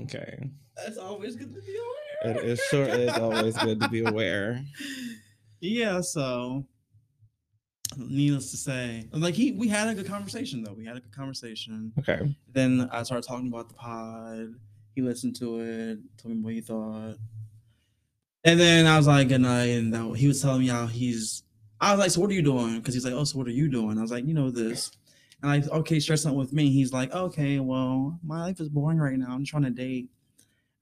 Okay. That's always good to be aware. It sure is always good to be aware. Yeah, so needless to say, like we had a good conversation though. We had a good conversation. Okay. Then I started talking about the pod. He listened to it, told me what he thought. And then I was like, good night. And he was telling me how I was like, so what are you doing? Because he's like, oh, so what are you doing? I was like, you know, this. And I, okay, share something with me. He's like, okay, well, my life is boring right now. I'm trying to date.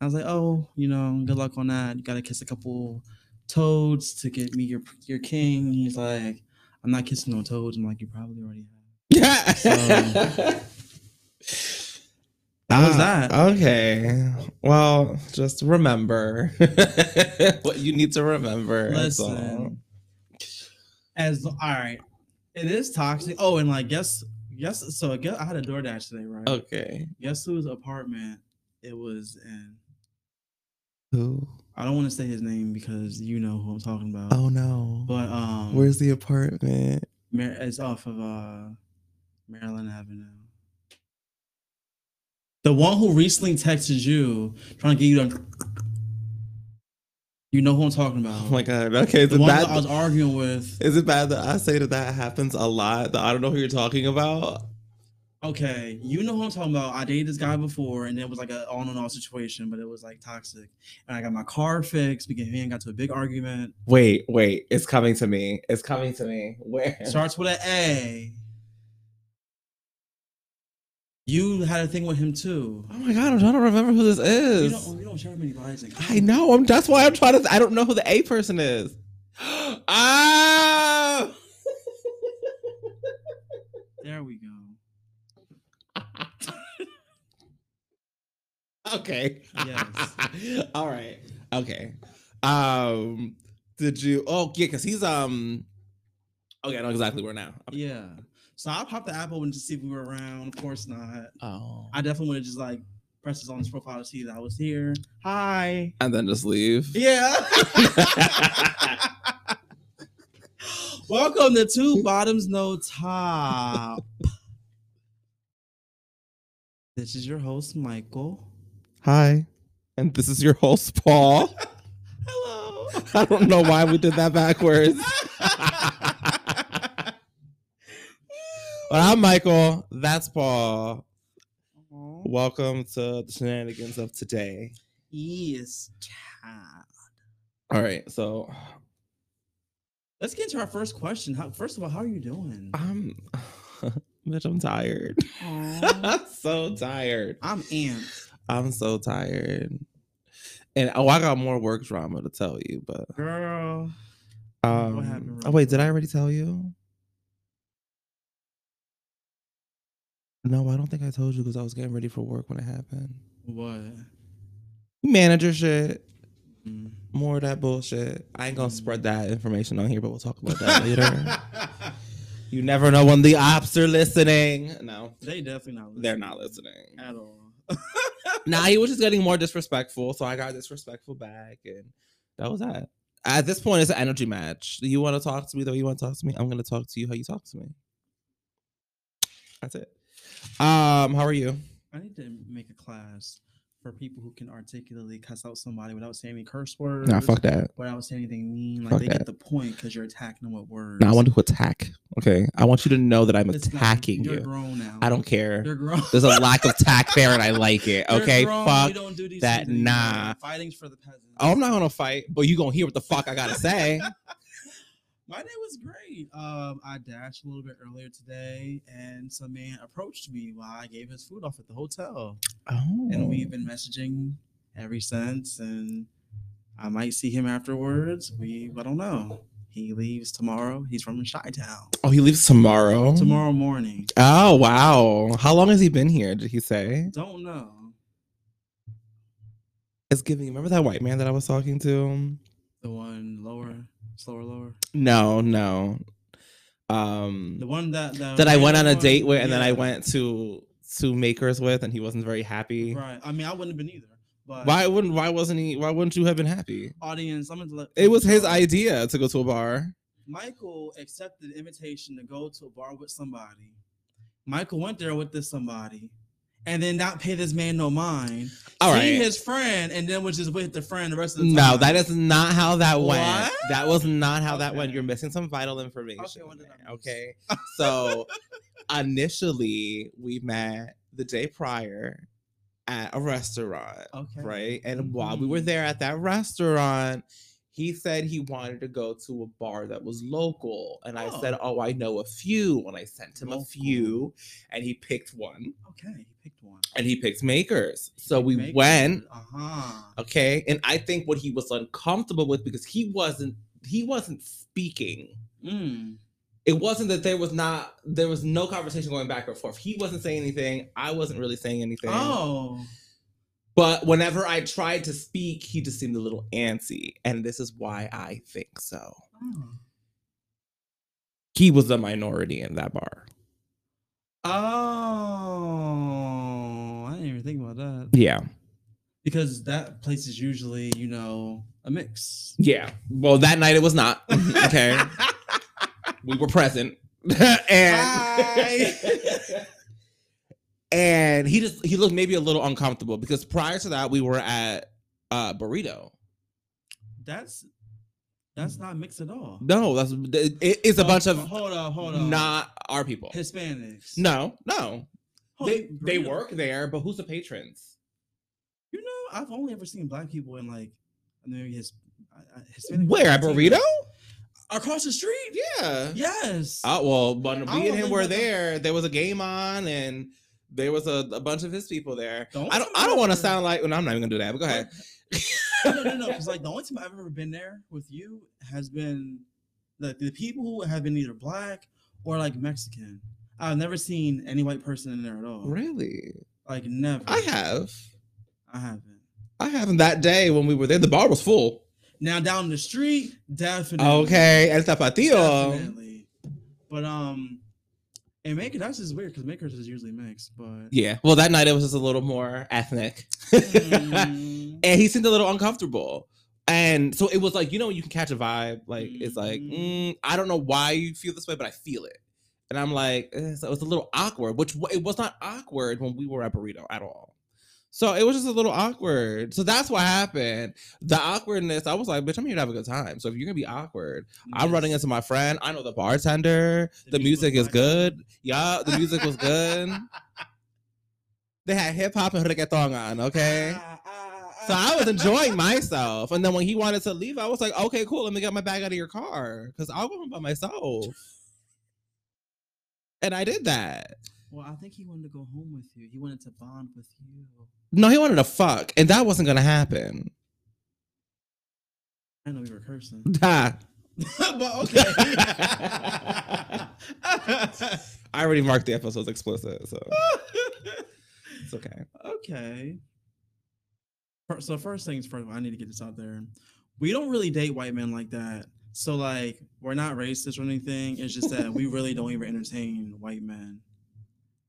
I was like, oh, you know, good luck on that. You got to kiss a couple toads to get me your king. He's like, I'm not kissing no toads. I'm like, you probably already have. So, that was that. Okay. Well, just remember what you need to remember. Listen. All right. It is toxic. Oh, and like, yes. So I had a DoorDash today, right? Okay. Guess whose apartment it was in? Who? I don't want to say his name because you know who I'm talking about. Oh no! But where's the apartment? It's off of Maryland Avenue. The one who recently texted you, trying to get you to. You know who I'm talking about. Oh my God. Okay. The one that I was arguing with. Is it bad that I say that happens a lot? That I don't know who you're talking about? Okay. You know who I'm talking about. I dated this guy before and it was like an on and off situation, but it was like toxic. And I got my car fixed because he got to a big argument. Wait. It's coming to me. Where? Starts with an A. You had a thing with him too. Oh my God, I'm trying to remember who this is. You don't share many lies. I know. That's why I'm trying to. I don't know who the A person is. Ah! There we go. Okay. Yes. All right. Okay. Did you? Oh yeah, because he's Okay, I know exactly where now. Okay. Yeah. So I popped the app open to see if we were around. Of course not. Oh. I definitely would have just like pressed on his profile to see that I was here. Hi. And then just leave. Yeah. Welcome to Two Bottoms No Top. This is your host, Michael. Hi. And this is your host, Paul. Hello. I don't know why we did that backwards. Well, I'm Michael. That's Paul. Aww. Welcome to the shenanigans of today. Yes, God. All right, so let's get to our first question. First of all, how are you doing? Bitch, I'm tired. I'm so tired. I'm amped. I'm so tired. And I got more work drama to tell you, but girl. What happened? Really? Oh wait, did I already tell you? No, I don't think I told you because I was getting ready for work when it happened. What? Manager shit. Mm. More of that bullshit. I ain't going to spread that information on here, but we'll talk about that later. You never know when the ops are listening. No. They definitely not listening. They're not listening. At all. Nah, he was just getting more disrespectful, so I got disrespectful back, and that was that. At this point, it's an energy match. You want to talk to me the way you want to talk to me? I'm going to talk to you how you talk to me. That's it. How are you? I need to make a class for people who can articulately cuss out somebody without saying any curse words. Nah, fuck that. Without saying anything mean. Like, fuck they that. Get the point because you're attacking them with words. No, I want to attack. Okay. I want you to know that I'm attacking you. You're grown now. I don't care. You're grown. There's a lack of tact there and I like it. Okay. Grown, fuck don't do these that. Nah. Fighting's for the peasants. Oh, I'm not going to fight, but you're going to hear what the fuck I got to say. My day was great. I dashed a little bit earlier today, and some man approached me while I gave his food off at the hotel. Oh. And we've been messaging ever since, and I might see him afterwards. I don't know. He leaves tomorrow. He's from Chi-Town. Oh, he leaves tomorrow? Tomorrow morning. Oh, wow. How long has he been here, did he say? Don't know. It's giving. Remember that white man that I was talking to? The one lower. Slower, lower. No. The one that I went on a date with, and then I went to Makers with, and he wasn't very happy. Right. I mean, I wouldn't have been either. But Why wouldn't you have been happy? Audience, I'm gonna. It was his idea to go to a bar. Michael accepted the invitation to go to a bar with somebody. Michael went there with this somebody, and then not pay this man no mind. All right. He his friend and then was just with the friend the rest of the time. No, that is not how that went. What? That was not how that went. You're missing some vital information. Okay. Okay? So initially we met the day prior at a restaurant. Okay. Right. And while we were there at that restaurant, he said he wanted to go to a bar that was local. And I said, oh, I know a few. And I sent him a few. And he picked one. Okay, he picked one. And he picked Makers. So we went. Okay. And I think what he was uncomfortable with, because he wasn't speaking. It wasn't that there was no conversation going back and forth. He wasn't saying anything. I wasn't really saying anything. Oh. But whenever I tried to speak, he just seemed a little antsy. And this is why I think so. Oh. He was the minority in that bar. Oh, I didn't even think about that. Yeah. Because that place is usually, you know, a mix. Yeah. Well, that night it was not. Okay. We were present. And he looked maybe a little uncomfortable, because prior to that we were at Burrito. That's not mixed at all. No, it's a bunch of hold on, not our people. Hispanics. No, they work there, but who's the patrons? You know, I've only ever seen black people in like Hispanic. Where at Burrito? Across the street? Yeah. Yes. Well, when me and him were there. There was a game on and. There was a bunch of his people there. I don't want to sound like. Well, I'm not even gonna do that. But go ahead. No. Because like the only time I've ever been there with you has been the people who have been either black or like Mexican. I've never seen any white person in there at all. Really? Like never. I have. I haven't. That day when we were there, the bar was full. Now down the street, definitely. Okay, El Tapatio. Definitely. But And Makers, that's just weird because Makers is usually mixed, but yeah. Well, that night it was just a little more ethnic, and he seemed a little uncomfortable, and so it was like, you know, you can catch a vibe. Like it's like I don't know why you feel this way, but I feel it, and I'm like, so it was a little awkward. Which it was not awkward when we were at Burrito at all. So it was just a little awkward. So that's what happened. The awkwardness, I was like, bitch, I'm here to have a good time. So if you're going to be awkward, yes. I'm running into my friend. I know the bartender. The music is good. Yeah, the music was good. They had hip hop and reggaeton on, okay? So I was enjoying myself. And then when he wanted to leave, I was like, okay, cool. Let me get my bag out of your car because I'll go home by myself. And I did that. Well, I think he wanted to go home with you. He wanted to bond with you. No, he wanted to fuck, and that wasn't gonna happen. I know we were cursing. But okay. I already marked the episodes explicit, so it's okay. Okay. So first things first, I need to get this out there. We don't really date white men like that. So like, we're not racist or anything. It's just that we really don't even entertain white men.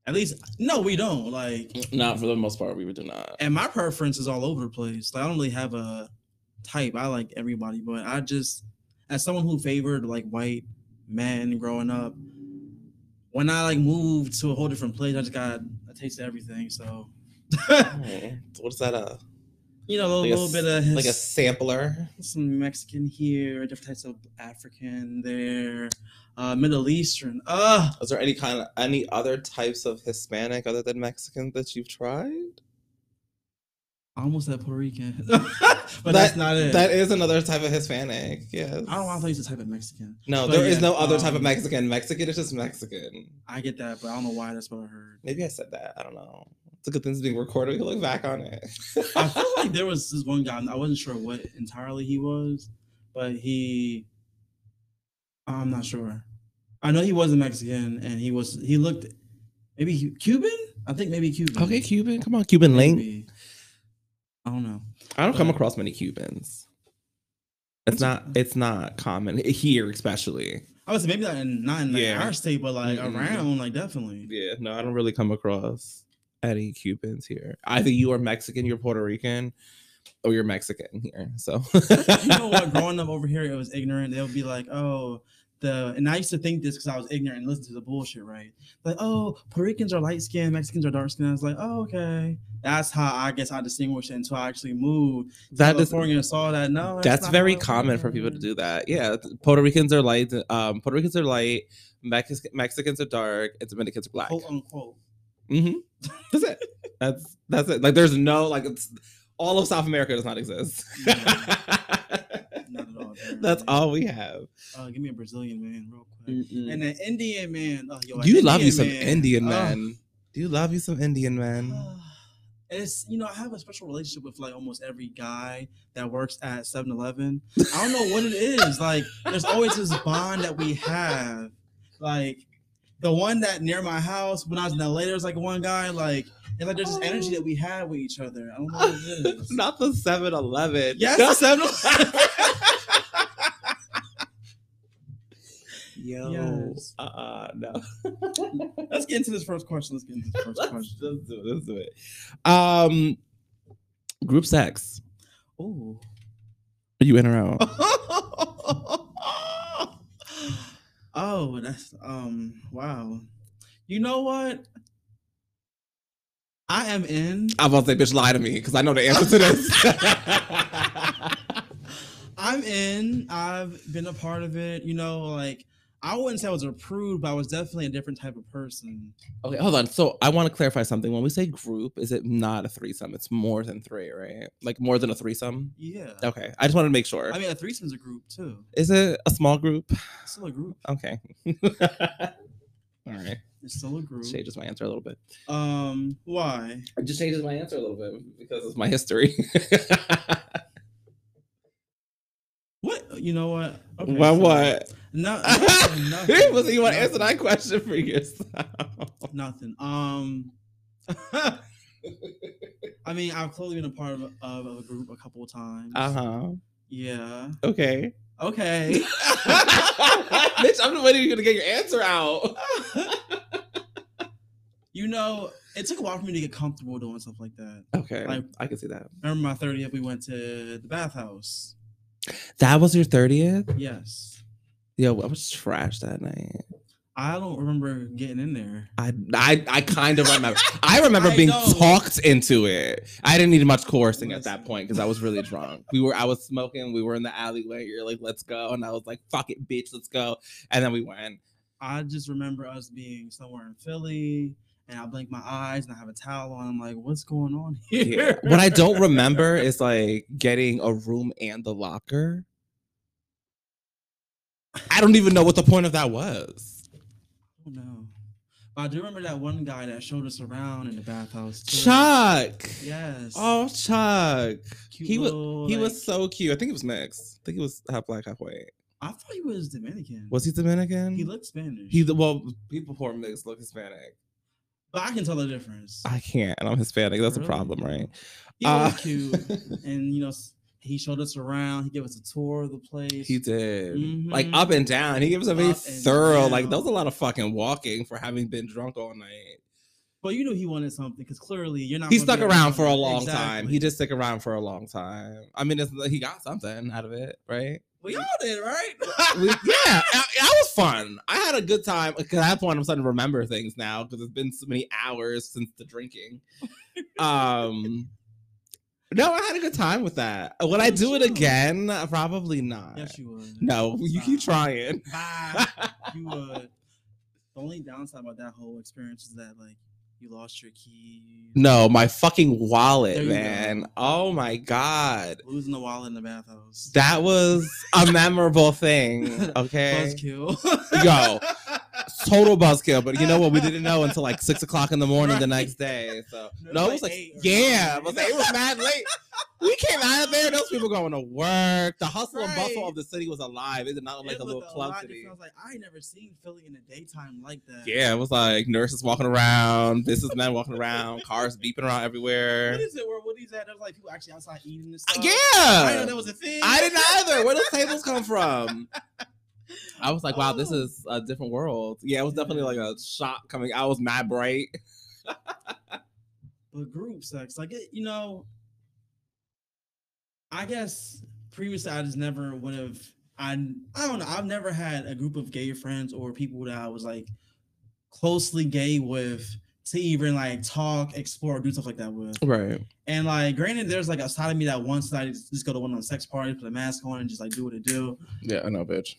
At least, no, we don't. Like, not for the most part, we do not. And my preference is all over the place. Like, I don't really have a type. I like everybody, but I just, as someone who favored like white men growing up, when I like moved to a whole different place, I just got a taste of everything. So, what's that? You know, a little bit of his, like a sampler. Some Mexican here, different types of African there. Middle Eastern. Is there any other types of Hispanic other than Mexican that you've tried? Almost that Puerto Rican, but that's not it. That is another type of Hispanic. Yes. I don't want to use the type of Mexican. No, but there is no other type of Mexican. Mexican is just Mexican. I get that, but I don't know why that's what I heard. Maybe I said that. I don't know. It's a good thing it's being recorded. We can look back on it. I feel like there was this one guy. I wasn't sure what entirely he was, but he. I'm not sure. I know he wasn't Mexican, and he looked maybe Cuban. I think maybe Cuban. Okay, Cuban. Come on, Cuban maybe. Link. I don't know. I don't come across many Cubans. It's not common here, especially. I would say maybe not in our state, but like around, like definitely. Yeah. No, I don't really come across any Cubans here. Either you are Mexican, you're Puerto Rican. Oh, you're Mexican here, so. You know what? Growing up over here, it was ignorant. They'll be like, "Oh, and I used to think this because I was ignorant and listened to the bullshit, right? Like, oh, Puerto Ricans are light-skinned, Mexicans are dark-skinned. I was like, oh, okay. That's how I guess I distinguished it until I actually moved. That is, and saw that. No, that's very common for people to do that. Yeah, Puerto Ricans are light, Mexicans are dark, and Dominicans are black. Quote unquote. Mm-hmm. That's it. That's it. Like, there's no, like, it's, all of South America does not exist. No, not at all. That's all we have. Give me a Brazilian man real quick. Mm-mm. And an Indian man. Oh, yo, do you love you some Indian man? It's, you know, I have a special relationship with, like, almost every guy that works at 7-Eleven. I don't know what it is. Like, there's always this bond that we have. Like, the one that near my house when I was in LA, there was like one guy, like, and like there's this energy that we had with each other. I don't know what it is. Not the 7-Eleven. Yes, the 7-Eleven. Yo, yes. No. Let's get into this first question. Let's do it. Group sex. Oh, are you in or out? Oh, that's wow. You know what? I am in. I was about to say, bitch, lie to me because I know the answer to this. I'm in. I've been a part of it. You know, like, I wouldn't say I was a prude, but I was definitely a different type of person. Okay, hold on. So I want to clarify something. When we say group, is it not a threesome? It's more than three, right? Like, more than a threesome? Yeah. Okay. I just wanted to make sure. I mean, a threesome's a group, too. Is it a small group? It's still a group. Okay. All right. It's still a group. Changes my answer a little bit. Why? It just changes my answer a little bit because of my history. What? You know what? Okay, what? No. You want to answer that question for yourself? Nothing. I mean, I've clearly been a part of a group a couple of times. Yeah. Okay. Bitch, I'm the one who's gonna get your answer out. You know, it took a while for me to get comfortable doing stuff like that. Okay. Like, I can see that. Remember my 30th? We went to the bathhouse. That was your 30th? Yes. Yo, I was trash that night. I don't remember getting in there. I kind of remember. I remember being talked into it. I didn't need much coercing at that point because I was really drunk. I was smoking. We were in the alleyway. You're like, let's go. And I was like, fuck it, bitch, let's go. And then we went. I just remember us being somewhere in Philly. And I blink my eyes and I have a towel on. I'm like, what's going on here? Yeah. What I don't remember is like getting a room and the locker. I don't even know what the point of that was. I don't know. But I do remember that one guy that showed us around in the bathhouse too. Chuck. Yes. Oh, Chuck. Cute he was so cute. I think he was mixed. I think he was half black, half white. I thought he was Dominican. Was he Dominican? He looked Spanish. Well, people who are mixed look Hispanic. But I can tell the difference. I can't, and I'm Hispanic. That's really a problem, right? He was cute, and you know. He showed us around. He gave us a tour of the place. He did. Mm-hmm. Like, up and down. He gave us a very thorough, like, that was a lot of fucking walking for having been drunk all night. But you knew he wanted something because clearly you're not. He stuck around for a long time. He did stick around for a long time. I mean, he got something out of it, right? We all did, right? I was fun. I had a good time. Because at that point, I'm starting to remember things now because it's been so many hours since the drinking. No, I had a good time with that. Would I do it again? Probably not. Yes, you would. No, you keep trying. Bye. You would. The only downside about that whole experience is that, like, you lost your keys. No, my fucking wallet, man. Go. Oh, my God. Losing the wallet in the bathhouse. That was a memorable thing, okay? Buzzkill. Yo. Total buzzkill, but you know what? We didn't know until like 6:00 in the morning the next day. So no, it was like it was mad late. We came out of there; those people going to work. The hustle and bustle of the city was alive. It did not look like a little club city. I was like, I ain't never seen Philly in the daytime like that. Yeah, it was like nurses walking around, businessmen walking around, cars beeping around everywhere. What is it? Where Woody's at? There was like people actually outside eating and stuff. Yeah, I didn't know that was a thing. I didn't either. Where those tables come from? I was like, wow, this is a different world. Yeah, it was definitely like a shock coming. I was mad bright. But group sex, like, it, you know, I guess previously I just never would have I don't know. I've never had a group of gay friends or people that I was like closely gay with to even like talk, explore, do stuff like that with. Right. And like, granted, there's like a side of me that wants to just go to one of those sex parties, put a mask on, and just like do what it do. Yeah, I know, bitch.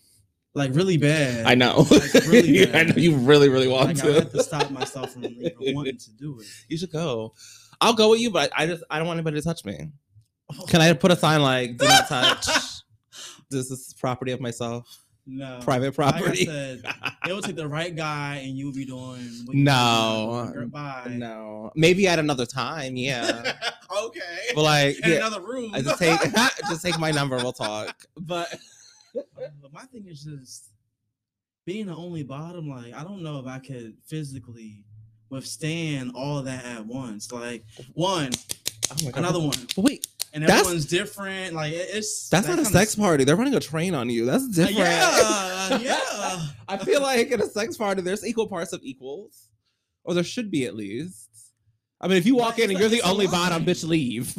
Like really bad. I know. Like, really bad. I know you really want like, to. I have to stop myself from even wanting to do it. You should go. I'll go with you, but I don't want anybody to touch me. Oh. Can I put a sign like "Do not touch"? This is property of myself. No. Private property. Like I said, it would take the right guy, and you'll be doing. No. Maybe at another time. Yeah. Okay. But like in another room. I just take my number. We'll talk. But my thing is just being the only bottom. Like I don't know if I could physically withstand all of that at once. Like one, oh another one. But wait, and everyone's different. Like that's not a sex party. They're running a train on you. That's different. Yeah. I feel like in a sex party, there's equal parts of equals, or there should be at least. I mean, if you walk in and you're the only bottom, bitch, leave.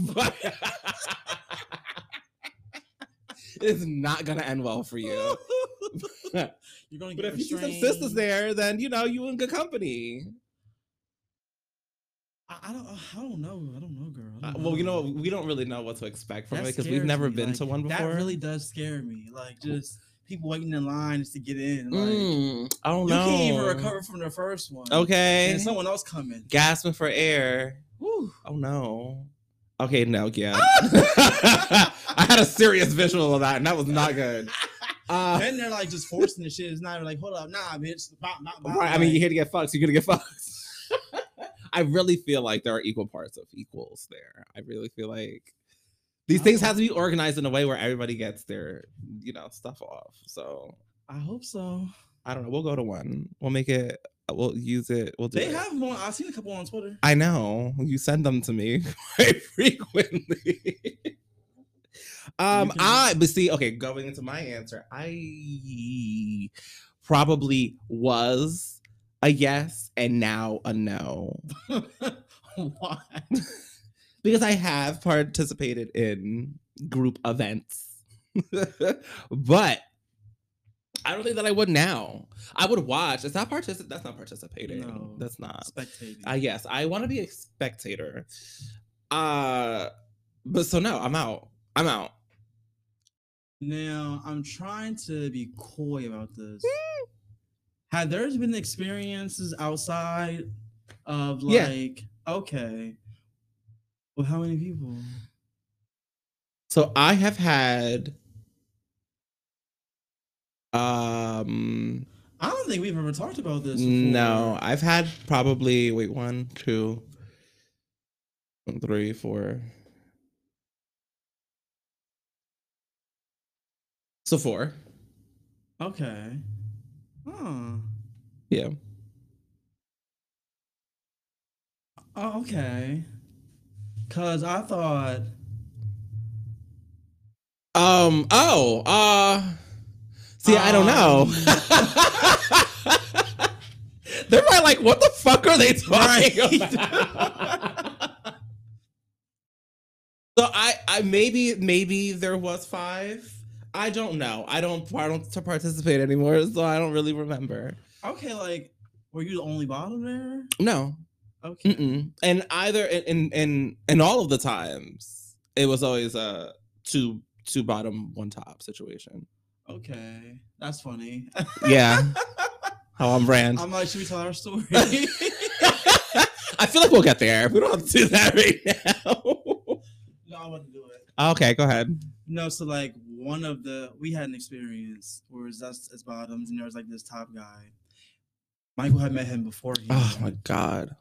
It's not gonna end well for you. You're gonna get but if you see some sisters there, then you know you in good company. I don't know, girl. Well, you know, we don't really know what to expect from it because we've never been to one before. That really does scare me. Like just people waiting in line just to get in. Like I don't know. You can't even recover from the first one. Okay. And someone else coming. Gasping for air. Woo. Oh no. Okay, no, yeah. I had a serious visual of that, and that was not good. Then they're like just forcing the shit. It's not even like, hold up, nah, bitch. Bop. Right, I mean, you're here to get fucked. So you're gonna get fucked. I really feel like there are equal parts of equals there. I really feel like these things have to be organized in a way where everybody gets their, you know, stuff off. So I hope so. I don't know. We'll go to one. We'll make it. We'll use it. We'll do it. They have one. I've seen a couple on Twitter. I know. You send them to me quite frequently. Going into my answer, I probably was a yes and now a no. Why? Because I have participated in group events. But I don't think that I would now. I would watch. It's not that's not participating. No, that's not. Spectating. Yes, I want to be a spectator. But so no, I'm out. Now, I'm trying to be coy about this. Had there's been experiences outside of like, okay, well, how many people? So I have had... I don't think we've ever talked about this before. No, I've had probably 1, 2, 3, 4. So 4. Okay. Huh. Yeah. Oh, okay. Cause I thought. See, I don't know. They're probably like, what the fuck are they talking about? So I maybe there was 5. I don't know. I don't participate anymore, so I don't really remember. Okay, like, were you the only bottom there? No. Okay. Mm-mm. And either in all of the times, it was always a two bottom, one top situation. Okay, that's funny. Yeah. How on brand. I'm like, should we tell our story? I feel like we'll get there. We don't have to do that right now. No, I wouldn't do it. Okay, go ahead. No, so like we had an experience where it was us as bottoms and there was like this top guy. Michael had met him before. Oh my God.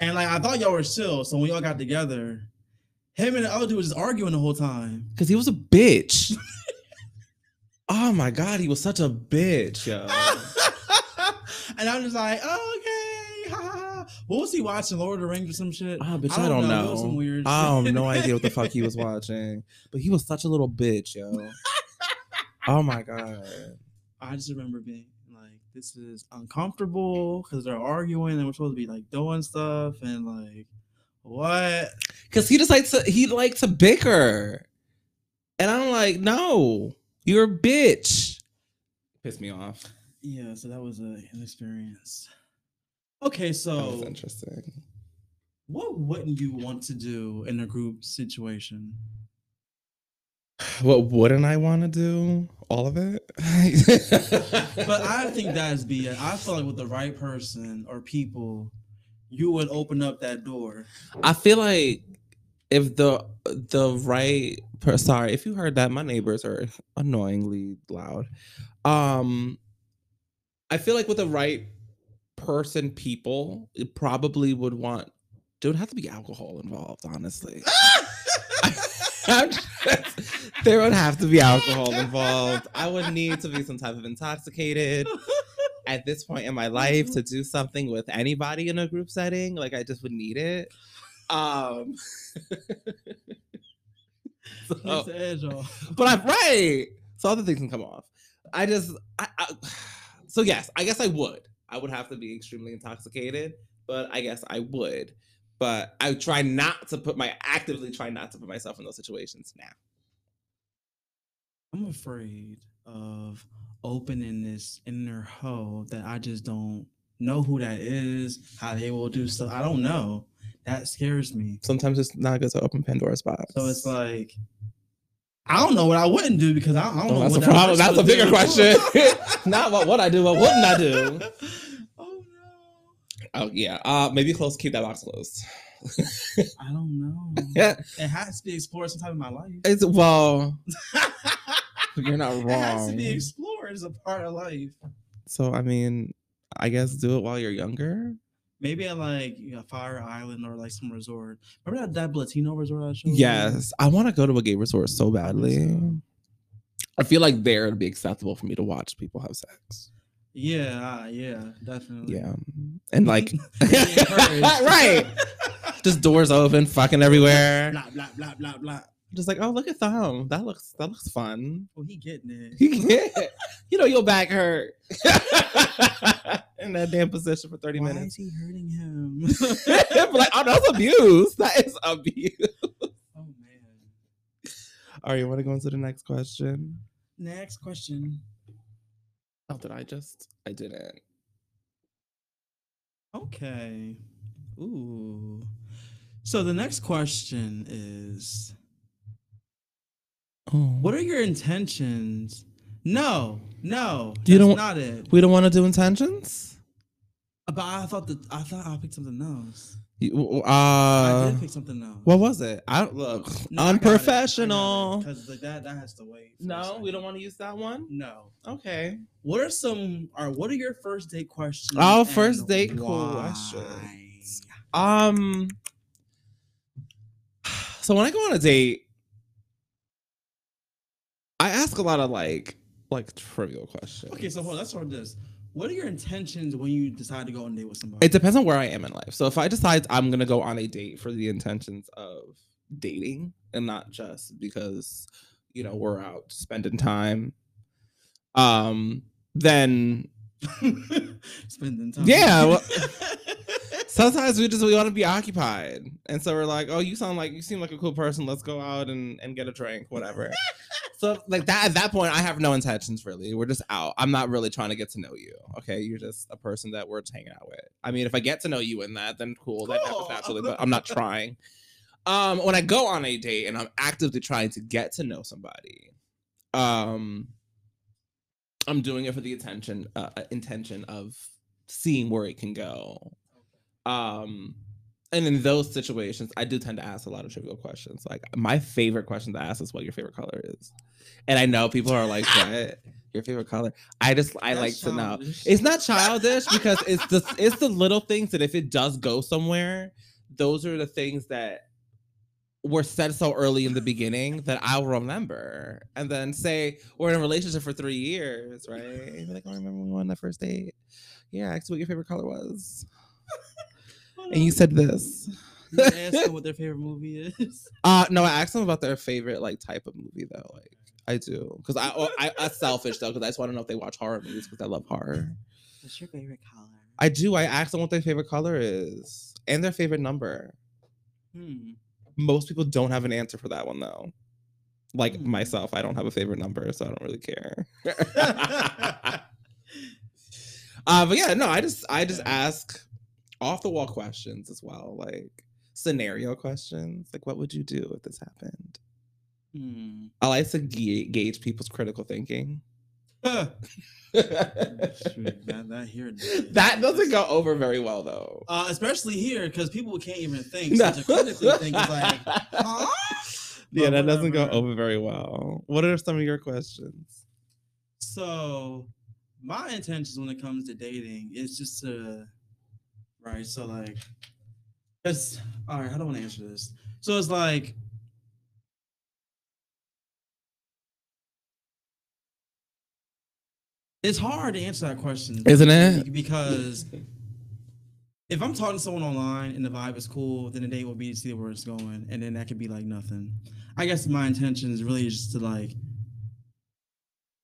And like, I thought y'all were chill. So when y'all got together, him and the other dude was just arguing the whole time. Cause he was a bitch. Oh my God, he was such a bitch, yo. And I'm just like, oh, okay. What was he watching? Lord of the Rings or some shit? Oh, bitch, I don't know. It was some weird shit. I have no idea what the fuck he was watching. But he was such a little bitch, yo. Oh my God. I just remember being like, this is uncomfortable because they're arguing and we're supposed to be like doing stuff and like, what? Because he just likes to bicker. And I'm like, no. You're a bitch. Pissed me off. Yeah, so that was an experience. Okay, so that was interesting. What wouldn't you want to do in a group situation? What wouldn't I want to do? All of it? But I think that's BS. I feel like with the right person or people, you would open up that door. I feel like if the right person, sorry, if you heard that, my neighbors are annoyingly loud. I feel like with the right person, people, it probably would want, don't have to be alcohol involved, honestly. There would have to be alcohol involved. I would need to be some type of intoxicated at this point in my life to do something with anybody in a group setting. Like, I just would need it. So, but I'm right. So other things can come off. So yes, I guess I would. I would have to be extremely intoxicated, but I guess I would. But I try not to actively try not to put myself in those situations now. I'm afraid of opening this inner hole that I just don't know who that is, how they will do stuff. I don't know. That scares me. Sometimes it's not good to open Pandora's box. So it's like, I don't know what I wouldn't do because I don't know what that is. That's a bigger question. Not about what I do, but what wouldn't I do? Oh yeah, maybe close. Keep that box closed. I don't know. Yeah, it has to be explored sometime in my life. It's well, you're not wrong. It has to be explored as a part of life. So I mean, I guess do it while you're younger. Maybe at like Fire Island or like some resort. Remember that Latino resort I showed? Yes, I want to go to a gay resort so badly. I feel like there it'd be acceptable for me to watch people have sex. Yeah, definitely. Yeah, and like, right, just doors open, fucking everywhere. Blah blah blah blah blah. Just like, oh, look at Thumb. That looks fun. Well, he getting it. You know, your back hurt in that damn position for 30 minutes. Why is he hurting him? Like, oh, that's abuse. That is abuse. Oh man. All right, you want to go into the next question? Next question. Oh, did I just? I didn't. Okay. Ooh. So the next question is, what are your intentions? No. That's not it. We don't want to do intentions? But I thought I picked something else. I did pick something else. What was it? Unprofessional. Because like that has to wait. No, we don't want to use that one. No. Okay. What are your first date questions? Oh, first date questions. So when I go on a date, I ask a lot of like trivial questions. Okay, so hold on, let's start this. What are your intentions when you decide to go on a date with somebody? It depends on where I am in life. So if I decide I'm going to go on a date for the intentions of dating and not just because, you know, we're out spending time, then... spending time. Yeah. Well, sometimes we want to be occupied. And so we're like, oh, you seem like a cool person. Let's go out and get a drink, whatever. So like that, at that point, I have no intentions really. We're just out. I'm not really trying to get to know you. Okay, you're just a person that we're just hanging out with. I mean, if I get to know you in that, then cool. That happens naturally, but I'm not trying. When I go on a date and I'm actively trying to get to know somebody, I'm doing it for the intention of seeing where it can go. And in those situations, I do tend to ask a lot of trivial questions. Like, my favorite question to ask is what your favorite color is. And I know people are like, what? Your favorite color? I like to know. It's not childish because it's the little things that if it does go somewhere, those are the things that were said so early in the beginning that I'll remember. And then say we're in a relationship for 3 years, right? And you're like, I remember when we went on that first date. Yeah, I asked what your favorite color was. And you said this. You asked them what their favorite movie is. No, I asked them about their favorite type of movie though. Like I do, because I'm selfish though, because I just want to know if they watch horror movies because I love horror. What's your favorite color? I do. I asked them what their favorite color is and their favorite number. Most people don't have an answer for that one though. Like myself, I don't have a favorite number, so I don't really care. But yeah, no, I just ask off the wall questions as well, like scenario questions, like what would you do if this happened? I like to gauge people's critical thinking. That doesn't go over very well though, especially here because people can't even think. No. So to critically think is like, huh? Yeah, that doesn't go over very well. What are some of your questions? So my intentions when it comes to dating is just to, right, so like, it's all right, I don't want to answer this. So it's like, it's hard to answer that question, isn't it? Because if I'm talking to someone online and the vibe is cool, then the date will be to see where it's going, and then that could be like nothing. I guess my intention is really just to like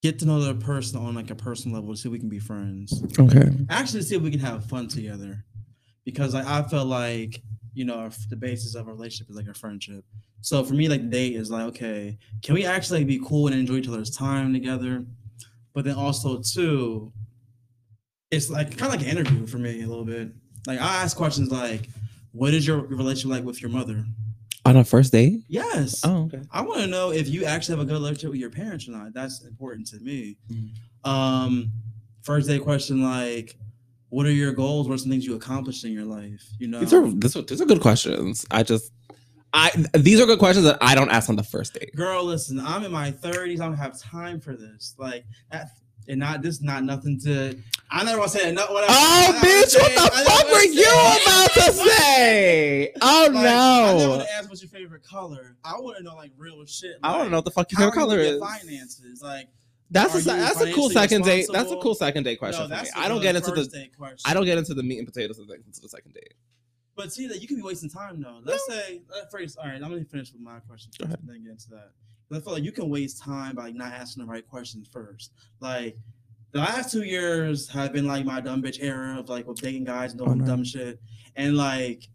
get to know the person on like a personal level to see if we can be friends. Okay. Actually, see if we can have fun together, because like, I feel like, you know, the basis of a relationship is like a friendship. So for me, like the date is like, okay, can we actually like, be cool and enjoy each other's time together? But then also too, it's like kind of like an interview for me a little bit. Like I ask questions like, what is your relationship like with your mother? On a first date? Yes. Oh, okay. I want to know if you actually have a good relationship with your parents or not. That's important to me. First date question like, what are your goals? What are some things you accomplished in your life? You know, these are good questions. These are good questions that I don't ask on the first date. Girl, listen, I'm in my 30s. I don't have time for this. Like, I never want to say that. Oh, bitch, what the fuck were you about to say? Oh, no. I never want to ask what's your favorite color. I want to know, like, real shit. I want to know what the fuck your favorite color is. Finances, like. That's a cool second date. That's a cool second date question for me. I don't get into the meat and potatoes of the second date. But see that you can be wasting time though. All right, I'm gonna finish with my question first and then get into that. But I feel like you can waste time by like, not asking the right questions first. Like the last 2 years have been like my dumb bitch era of like with dating guys and doing dumb shit. And like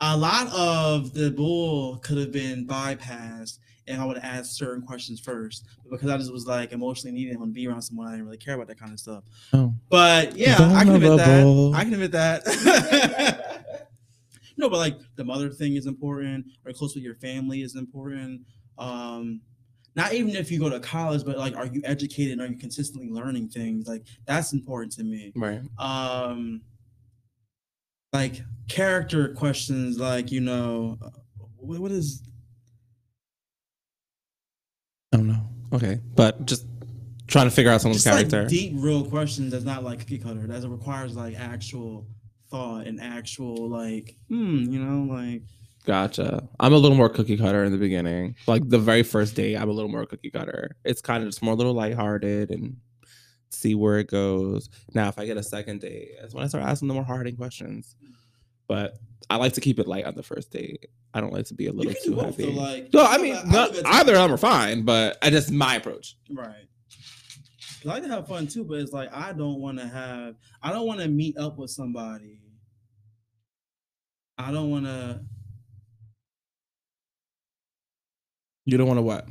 a lot of the bull could have been bypassed and I would ask certain questions first because I just was like emotionally needed and want to be around someone. I didn't really care about that kind of stuff. Oh. But yeah, I can admit that. No, but like the mother thing is important, or close with your family is important. Not even if you go to college, but like, are you educated and are you consistently learning things? Like that's important to me. Right. Like character questions, like, you know, what is? I don't know. Okay, but just trying to figure out someone's character. Like deep, real questions. That's not like cookie cutter. That requires like actual thought and actual like you know, like gotcha. I'm a little more cookie cutter in the beginning, like the very first day. I'm a little more cookie cutter. It's kind of just more a little lighthearted and see where it goes. Now if I get a second date, that's when I start asking the more hard questions, but I like to keep it light on the first date. I don't like to be a little too heavy. Like, no, I mean either of them are fine, but I just my approach, right? I like to have fun too, but it's like I don't want to meet up with somebody. I don't want to. You don't want to what?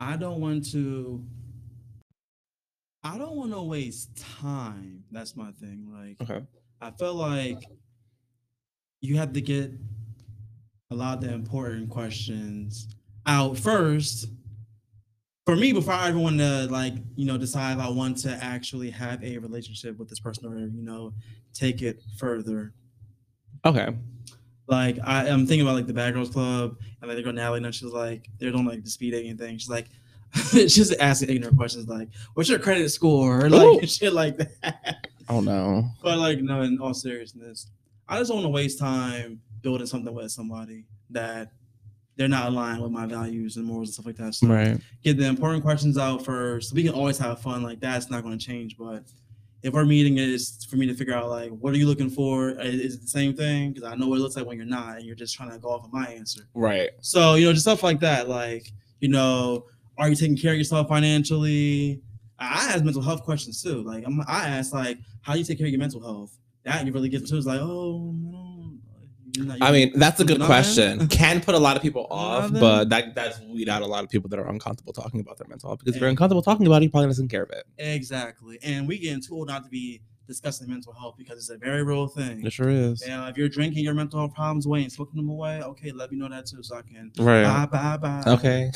I don't want to waste time. That's my thing. Like, okay. I feel like you have to get a lot of the important questions out first. For me, before I ever want to, like, you know, decide if I want to actually have a relationship with this person or, you know, take it further. Okay. Like, I'm thinking about, like, the Bad Girls Club, and, like, they go to Natalie, and she's like, they don't, like, the speed dating and things. She's like, she's asking ignorant questions, like, what's your credit score? Or, like, and shit like that. Oh, no. But, like, no, in all seriousness, I just don't want to waste time building something with somebody that they're not aligned with my values and morals and stuff like that. So right. Get the important questions out first. We can always have fun. Like that's not going to change. But if we're meeting, it's for me to figure out like, what are you looking for? Is it the same thing? Because I know what it looks like when you're not, and you're just trying to go off of my answer. Right. So, you know, just stuff like that. Like, you know, are you taking care of yourself financially? I ask mental health questions too. Like I ask like, how do you take care of your mental health? That you really get into is like, oh, I mean, that's a good question. Can put a lot of people off, but that's weed out a lot of people that are uncomfortable talking about their mental health, because if you're uncomfortable talking about it, you probably doesn't care of it. Exactly. And we getting too old not to be discussing mental health, because it's a very real thing. It sure is. Yeah, if you're drinking your mental health problems away and smoking them away, okay, let me know that too, so I can bye. Okay.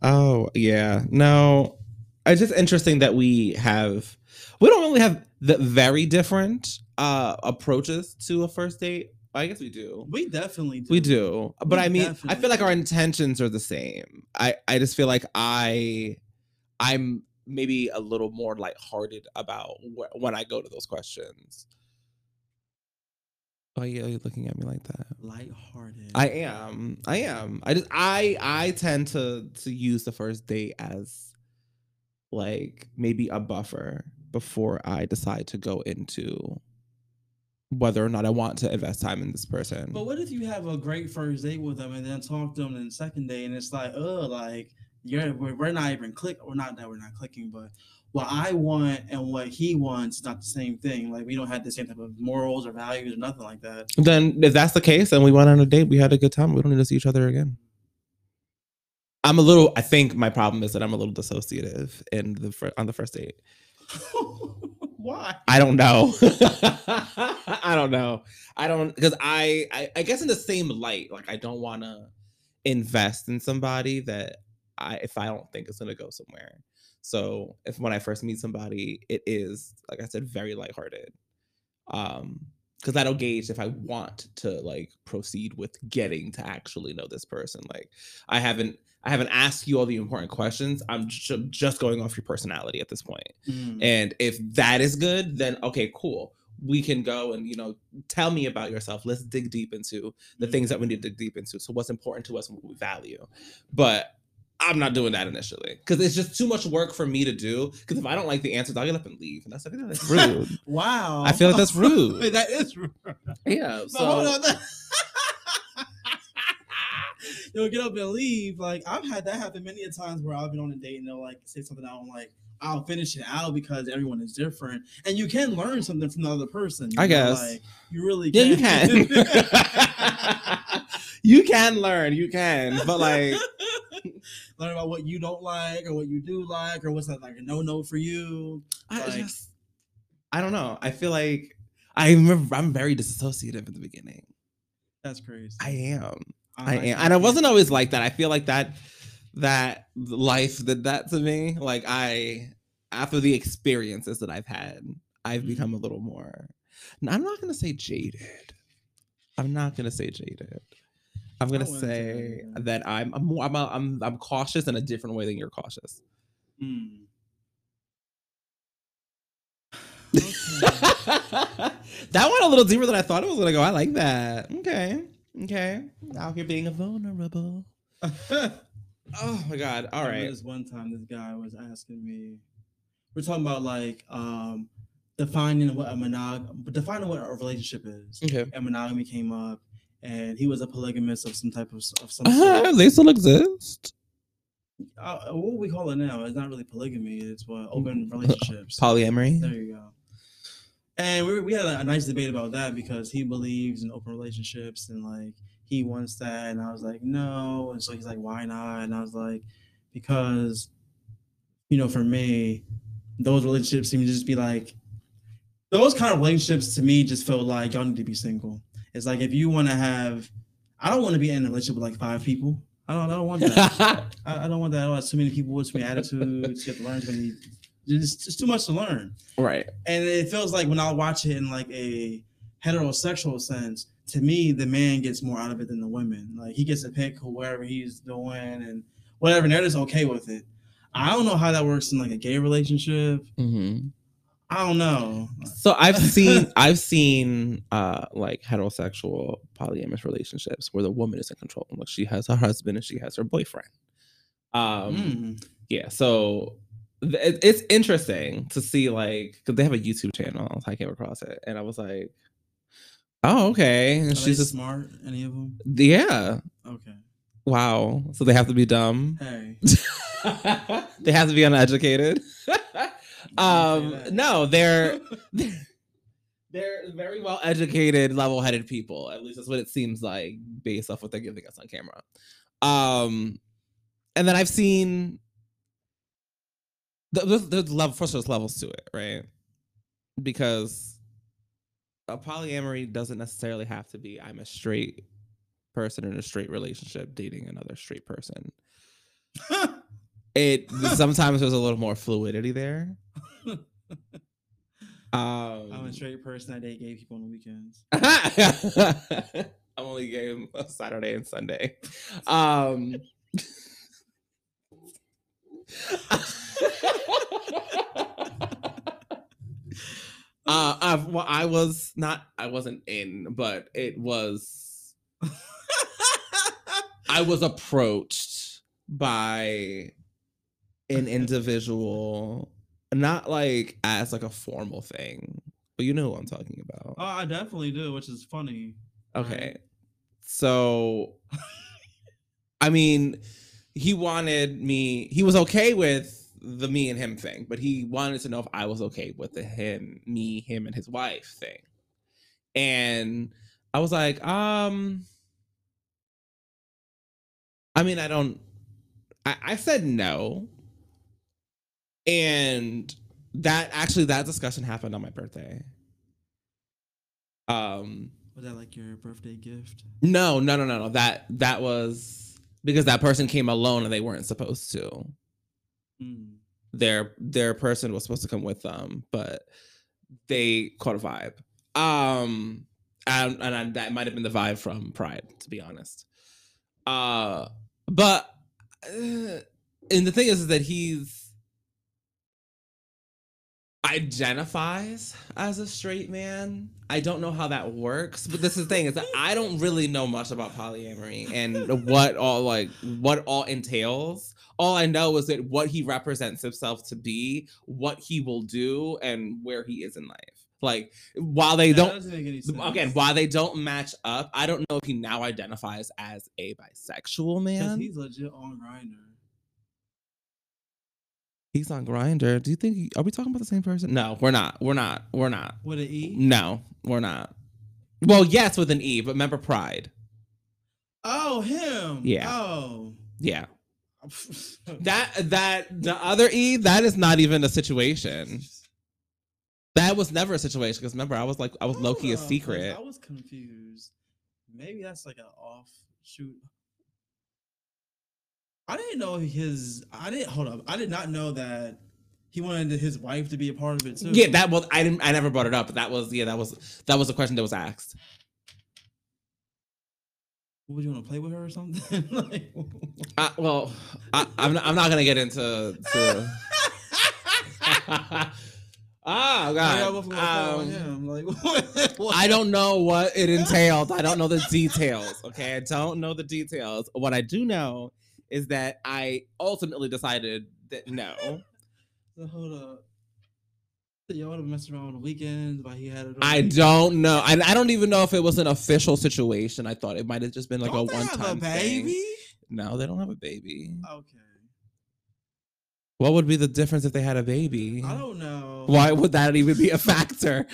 Oh yeah, no, it's just interesting that we don't really have the very different approaches to a first date. I guess we do. We definitely do. We do, but I mean, I feel like our intentions are the same. I just feel like I'm maybe a little more lighthearted about when I go to those questions. Why are you looking at me like that? Lighthearted. I am. I tend to use the first date as maybe a buffer before I decide to go into whether or not I want to invest time in this person. But what if you have a great first date with them and then talk to them in the second day and it's we're not even click, or not that we're not clicking, but what I want and what he wants is not the same thing. We don't have the same type of morals or values or nothing like that. Then if that's the case and we went on a date, we had a good time, we don't need to see each other again. I think my problem is that I'm a little dissociative on the first date. Why? I don't know. Because I guess in the same light, I don't want to invest in somebody that if I don't think it's going to go somewhere. So when I first meet somebody, it is, like I said, very lighthearted. Because that'll gauge if I want to proceed with getting to actually know this person. I haven't asked you all the important questions. I'm just going off your personality at this point. And if that is good, then okay, cool. We can go and, tell me about yourself. Let's dig deep into the things that we need to dig deep into. So what's important to us and what we value. But I'm not doing that initially, because it's just too much work for me to do. Because if I don't like the answers, I'll get up and leave, and I feel like that's rude. Wow, I feel like that's rude. That is rude. Yeah. So hold on. You'll get up and leave. I've had that happen many a times where I've been on a date and they'll say something I don't like. I'll finish it out because everyone is different, and you can learn something from the other person. I guess you really can. Yeah, you can. You can learn. You can, but learn about what you don't like or what you do like, or what's that a no-no for you. I don't know. I feel like I'm very dissociative in the beginning. That's crazy. I am. And I wasn't always like that. I feel like that life did that to me. After the experiences that I've had, I've become a little more, I'm not going to say jaded. I'm going to say that I'm cautious in a different way than you're cautious. Okay. That went a little deeper than I thought it was going to go. I like that. Okay. Out here being vulnerable. Oh my God. All right. This one time, this guy was asking me, we're talking about defining what a relationship is. Okay. And monogamy came up. And he was a polygamist of some type of some sort. They still exist. What we call it now, it's not really polygamy. It's open relationships. Polyamory. There you go. And we had a nice debate about that, because he believes in open relationships and he wants that. And I was like, no. And so he's like, why not? And I was like, because, for me, those relationships seem to just be those kind of relationships to me just felt like y'all need to be single. It's if you want to have, I don't want to be in a relationship with 5 people. I don't want that. I don't want that. I don't have too many people with too many attitudes. You have to learn too many. It's too much to learn. Right. And it feels like when I watch it in a heterosexual sense, to me, the man gets more out of it than the women. He gets to pick whoever he's doing and whatever, and they're just okay with it. I don't know how that works in a gay relationship. Mm-hmm. I don't know. So I've seen heterosexual polyamorous relationships where the woman is in control. She has her husband and she has her boyfriend. Yeah. So it's interesting to see because they have a YouTube channel. I came across it and I was like, oh, okay. And she's just smart. Any of them? Yeah. Okay. Wow. So they have to be dumb. Hey. They have to be uneducated. No, they're They're very well-educated, level-headed people. At least that's what it seems like based off what they're giving us on camera. And then I've seen... There's level, first there's levels to it, right? Because a polyamory doesn't necessarily have to be I'm a straight person in a straight relationship dating another straight person. It sometimes there's a little more fluidity there. I'm a straight person. I date gay people on the weekends. I'm only gay on Saturday and Sunday. I was approached by an individual, not like as like a formal thing, but you know who I'm talking about. Oh, I definitely do, which is funny. Okay. So, I mean, he wanted me, he was okay with the me and him thing, but he wanted to know if I was okay with the him and his wife thing. And I was like, I mean, I said no. And that discussion happened on my birthday. Was that like your birthday gift? No. That was because that person came alone and they weren't supposed to. Mm. Their person was supposed to come with them, but they caught a vibe. That might have been the vibe from Pride, to be honest. And the thing is that he's identifies as a straight man. I don't know how that works, but this is the thing, is that I don't really know much about polyamory and what all entails. All I know is that what he represents himself to be, what he will do, and where he is in life. Like, while they while they don't match up, I don't know if he now identifies as a bisexual man. He's legit on Grindr. He's on Grindr. Do you think? Are we talking about the same person? No, we're not. We're not. With an E? No, we're not. Well, yes, with an E, but remember Pride. Oh, him. Yeah. Oh. Yeah. that the other E, that is not even a situation. That was never a situation, because remember, I was low-key a secret. I was confused. Maybe that's like an offshoot. I did not know that he wanted his wife to be a part of it too. Yeah, that was, I never brought it up, but that was a question that was asked. Would you want to play with her or something? Like, I'm not gonna get into. Oh God! I don't know what it entails. I don't know the details. Okay, I don't know the details. What I do know is that I ultimately decided that no. Hold up. Y'all would have messed around on the weekends, but he had it. I don't know. I don't even know if it was an official situation. I thought it might have just been like a one-time baby thing. No, they don't have a baby. Okay. What would be the difference if they had a baby? I don't know. Why would that even be a factor?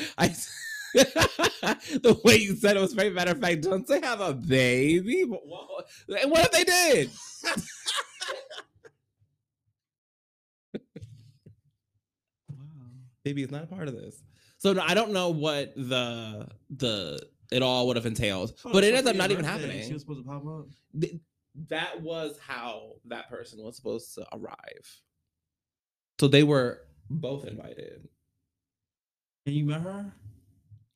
The way you said it was very matter of fact. Don't they have a baby? But what if they did? Maybe it's not a part of this. So no, I don't know what the it all would have entailed, but it ends up not even happening. She was supposed to pop up. That was how that person was supposed to arrive. So they were both invited. And you met her?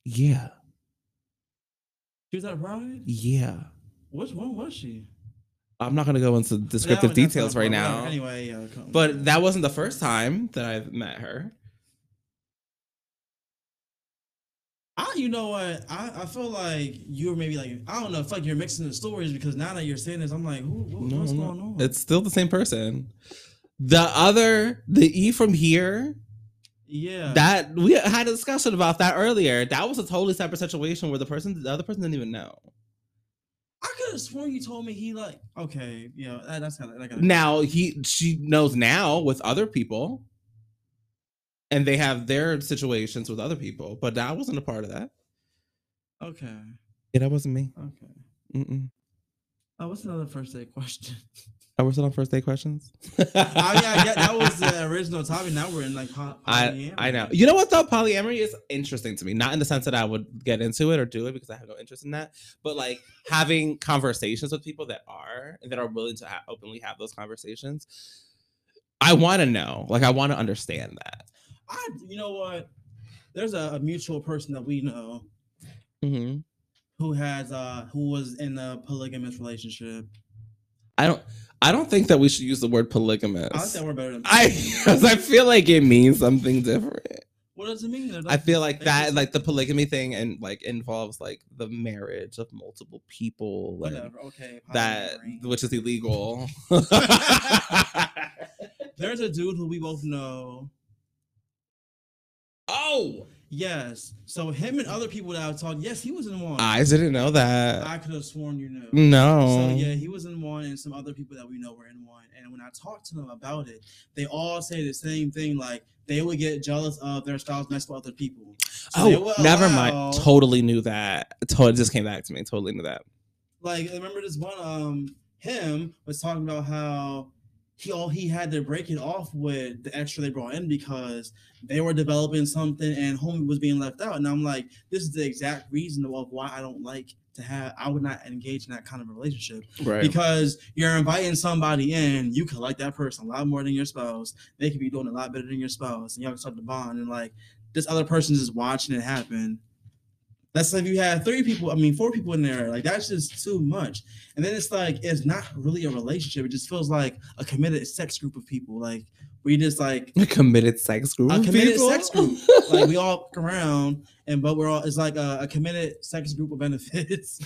Yeah. She was at Pride? Yeah. Which one was she? I'm not going to go into descriptive details right now. Anyway, yeah, but that wasn't the first time that I've met her. You know what? I feel like you were maybe like, I don't know, it's like you're mixing the stories, because now that you're saying this, I'm like, what's going on? It's still the same person. The E from here. Yeah. That we had a discussion about that earlier. That was a totally separate situation where the other person didn't even know. I could have sworn you told me he like, okay, yeah, that's how that. Now she knows now with other people. and they have their situations with other people, but I wasn't a part of that. Okay. Yeah, that wasn't me. Okay. Mm-mm. Oh, what's another first date question? Oh, we're still on first date questions? Oh, yeah, that was the original topic. Now we're in, like, polyamory. I know. You know what, though? Polyamory is interesting to me. Not in the sense that I would get into it or do it because I have no interest in that. But, like, having conversations with people that are willing to openly have those conversations, I want to know. Like, I want to understand that. You know what? There's a mutual person that we know mm-hmm. Who was in a polygamous relationship. I don't think that we should use the word polygamous. I think we're better than polygamous. Because I feel like it means something different. What does it mean? I feel like that, like the polygamy thing, and like involves like the marriage of multiple people. Whatever. Okay. Polyamory. Which is illegal. There's a dude who we both know. Oh. Yes. So him and other people that I was talking, yes, he was in one. I didn't know that. I could have sworn you knew. No. So yeah, he was in one, and some other people that we know were in one. And when I talked to them about it, they all say the same thing. Like they would get jealous of their styles next to other people. So never mind. Totally knew that. It just came back to me. Totally knew that. Like I remember this one. Him was talking about how he had to break it off with the extra they brought in because they were developing something and homie was being left out. And I'm like, this is the exact reason of why I don't like to have, I would not engage in that kind of relationship. Right. Because you're inviting somebody in, you can like that person a lot more than your spouse. They could be doing a lot better than your spouse, and y'all can start to bond. And like this other person's just watching it happen. That's like if you had four people in there. Like, that's just too much. And then it's like, it's not really a relationship. It just feels like a committed sex group of people. Like, we just like... A committed sex group? A committed people? Sex group. Like, we all walk around, but we're all... It's like a committed sex group of benefits.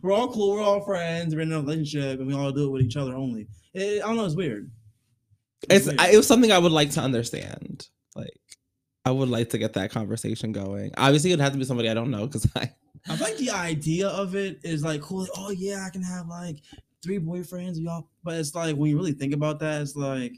We're all cool. We're all friends. We're in a relationship, and we all do it with each other only. I don't know. It's weird. It's weird. It was something I would like to understand. Like... I would like to get that conversation going. Obviously, it'd have to be somebody I don't know because I like the idea of it is like cool. Like, oh yeah, I can have like 3 boyfriends, y'all. But it's like when you really think about that, it's like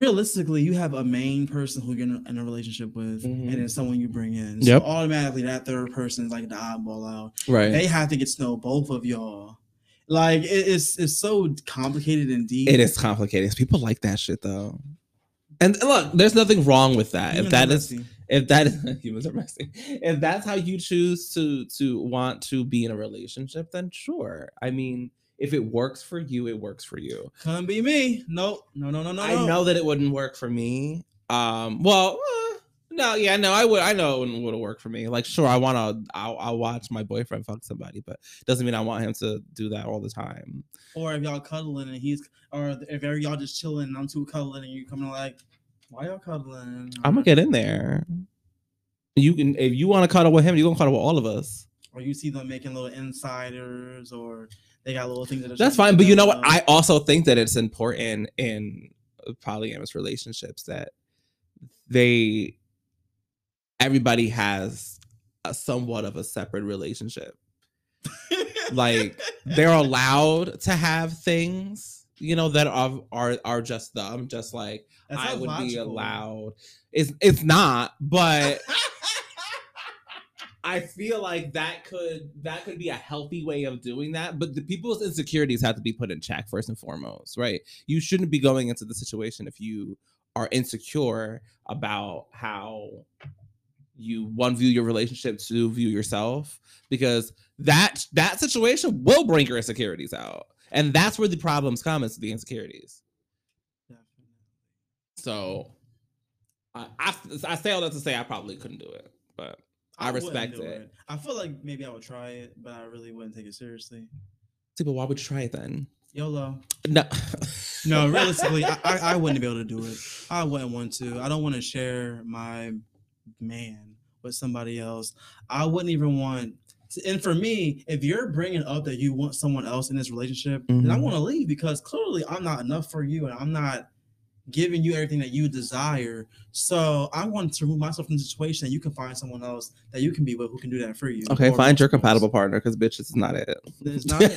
realistically, you have a main person who you're in a relationship with, mm-hmm. and then someone you bring in. So automatically, that third person is like the oddball out. Right. They have to get to know both of y'all. Like it's so complicated and deep. It is complicated. People like that shit though. And look, there's nothing wrong with that. If that is humans are messy. If that's how you choose to want to be in a relationship, then sure. I mean, if it works for you, it works for you. Come be me. No. I know that it wouldn't work for me. I know it wouldn't work for me. Like, sure, I'll watch my boyfriend fuck somebody, but doesn't mean I want him to do that all the time. Or if y'all cuddling if y'all just chilling and I'm too cuddling and you're coming like, why y'all cuddling? I'm gonna get in there. You can, if you want to cuddle with him, you're gonna cuddle with all of us. Or you see them making little insiders, or they got little things that's fine. But you know what? I also think that it's important in polyamorous relationships that everybody has a somewhat of a separate relationship. Like they're allowed to have things, you know, that are just them. Just like that's I would logical. Be allowed. It's not, but I feel like that could be a healthy way of doing that. But the people's insecurities have to be put in check first and foremost, right? You shouldn't be going into the situation if you are insecure about how you view your relationship, to view yourself, because that situation will bring your insecurities out, and that's where the problems come, is the insecurities. Definitely. So I say all that to say I probably couldn't do it, but I respect it. I feel like maybe I would try it, but I really wouldn't take it seriously. See, but why would you try it then? YOLO. No, realistically, I wouldn't be able to do it. I wouldn't want to. I don't want to share my man with somebody else. I wouldn't even want to, and for me, if you're bringing up that you want someone else in this relationship, mm-hmm. then I want to leave, because clearly I'm not enough for you, and I'm not giving you everything that you desire. So I want to remove myself from the situation, and you can find someone else that you can be with who can do that for you. Okay, find your compatible partner, because bitch, it's not it. It's not it.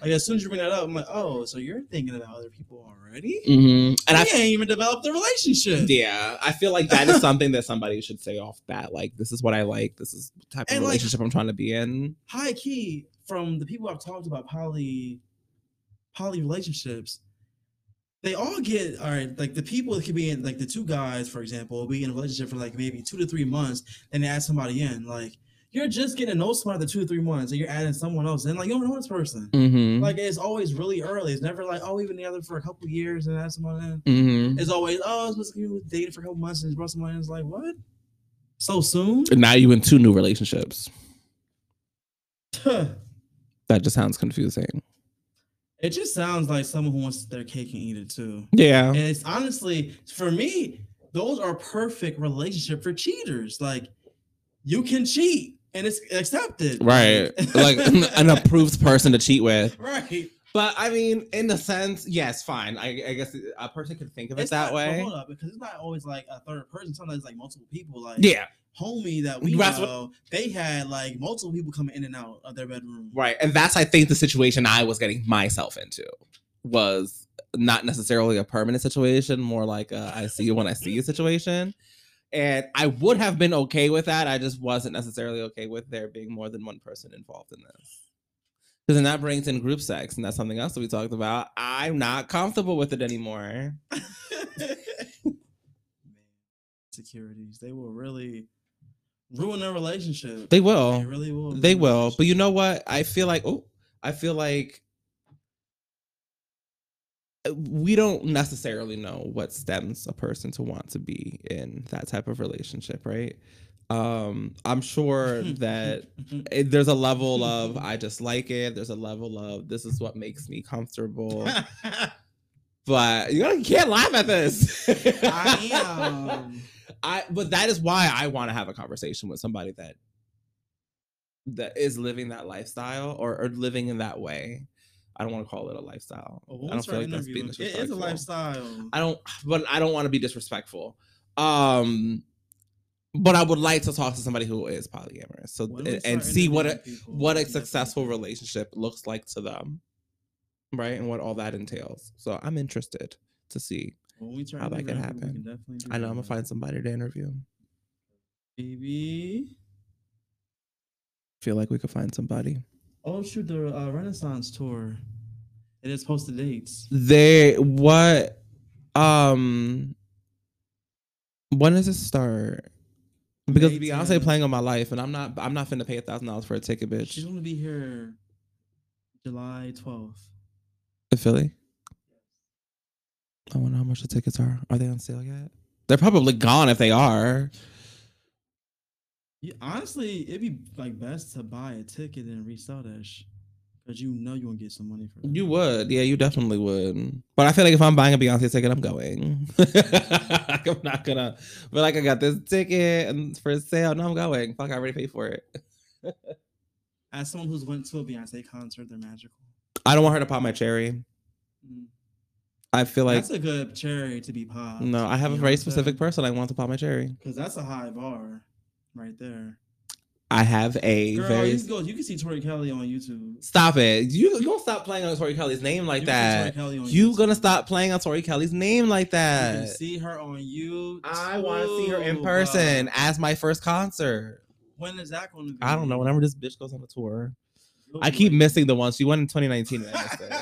Like, as soon as you bring that up, I'm like, oh, so you're thinking about other people already? Mm-hmm. And I can't even develop the relationship. Yeah, I feel like that is something that somebody should say off bat. Like, this is what I like. This is the type of relationship I'm trying to be in. High key, from the people I've talked about poly relationships, they all get, all right, like the people that could be in, like the two guys, for example, be in a relationship for like maybe 2 to 3 months, and they add somebody in. Like, you're just getting to know somebody for 2 to 3 months, and you're adding someone else in. Like, you don't know this person. Mm-hmm. Like, it's always really early. It's never like, oh, we've been together for a couple of years and add someone in. Mm-hmm. It's always, oh, you dated for a couple months and brought someone in. It's like, what? So soon? And now you in 2 new relationships. That just sounds confusing. It just sounds like someone who wants their cake and eat it too. Yeah. And it's honestly, for me, those are perfect relationship for cheaters. Like, you can cheat and it's accepted. Right. Like an approved person to cheat with. Right. But I mean, in the sense, yes, fine. I guess a person could think of it that way. Well, hold up, because it's not always like a third person. Sometimes it's like multiple people. Like, yeah. Homie that we know, they had like multiple people coming in and out of their bedroom. Right. And that's, I think, the situation I was getting myself into was not necessarily a permanent situation, more like a I see you when I see you situation. And I would have been okay with that. I just wasn't necessarily okay with there being more than one person involved in this. Because then that brings in group sex, and that's something else that we talked about. I'm not comfortable with it anymore. Securities, they will really ruin their relationship. They will. They really will. They will. But you know what? I feel like we don't necessarily know what stems a person to want to be in that type of relationship, right? I'm sure that there's a level of I just like it. There's a level of this is what makes me comfortable. But you can't laugh at this. I am. But that is why I want to have a conversation with somebody that is living that lifestyle or living in that way. I don't want to call it a lifestyle. Oh, I don't feel like that's being disrespectful. It is a lifestyle. I don't want to be disrespectful. But I would like to talk to somebody who is polyamorous, so and see what a successful relationship looks like to them, right? And what all that entails. So I'm interested to see. How that could happen. I know. I'm gonna find somebody to interview. Maybe. Feel like we could find somebody. Oh shoot! The Renaissance tour. It is posted dates. When does it start? Because Beyonce playing on my life, and I'm not finna pay $1,000 for a ticket, bitch. She's gonna be here July 12th. In Philly. I wonder how much the tickets are. Are they on sale yet? They're probably gone if they are. Yeah, honestly, it'd be like best to buy a ticket and resell that because you know you won't get some money for that. You would. Yeah, you definitely would. But I feel like if I'm buying a Beyonce ticket, I'm going. I'm not going to feel like I got this ticket and for sale. No, I'm going. Fuck, I already paid for it. As someone who's went to a Beyonce concert, they're magical. I don't want her to pop my cherry. Mm. I feel like that's a good cherry to be popped. No, I have a very specific person I want to pop my cherry. Because that's a high bar right there. I have a very... You can see Tori Kelly on YouTube. Stop it. You don't stop playing on Tori Kelly's name like that. You gonna stop playing on Tori Kelly's name like that. You can see her on YouTube. I want to see her in person as my first concert. When is that going to be? I don't know. Whenever this bitch goes on the tour. I keep missing the one. She went in 2019 and I missed it.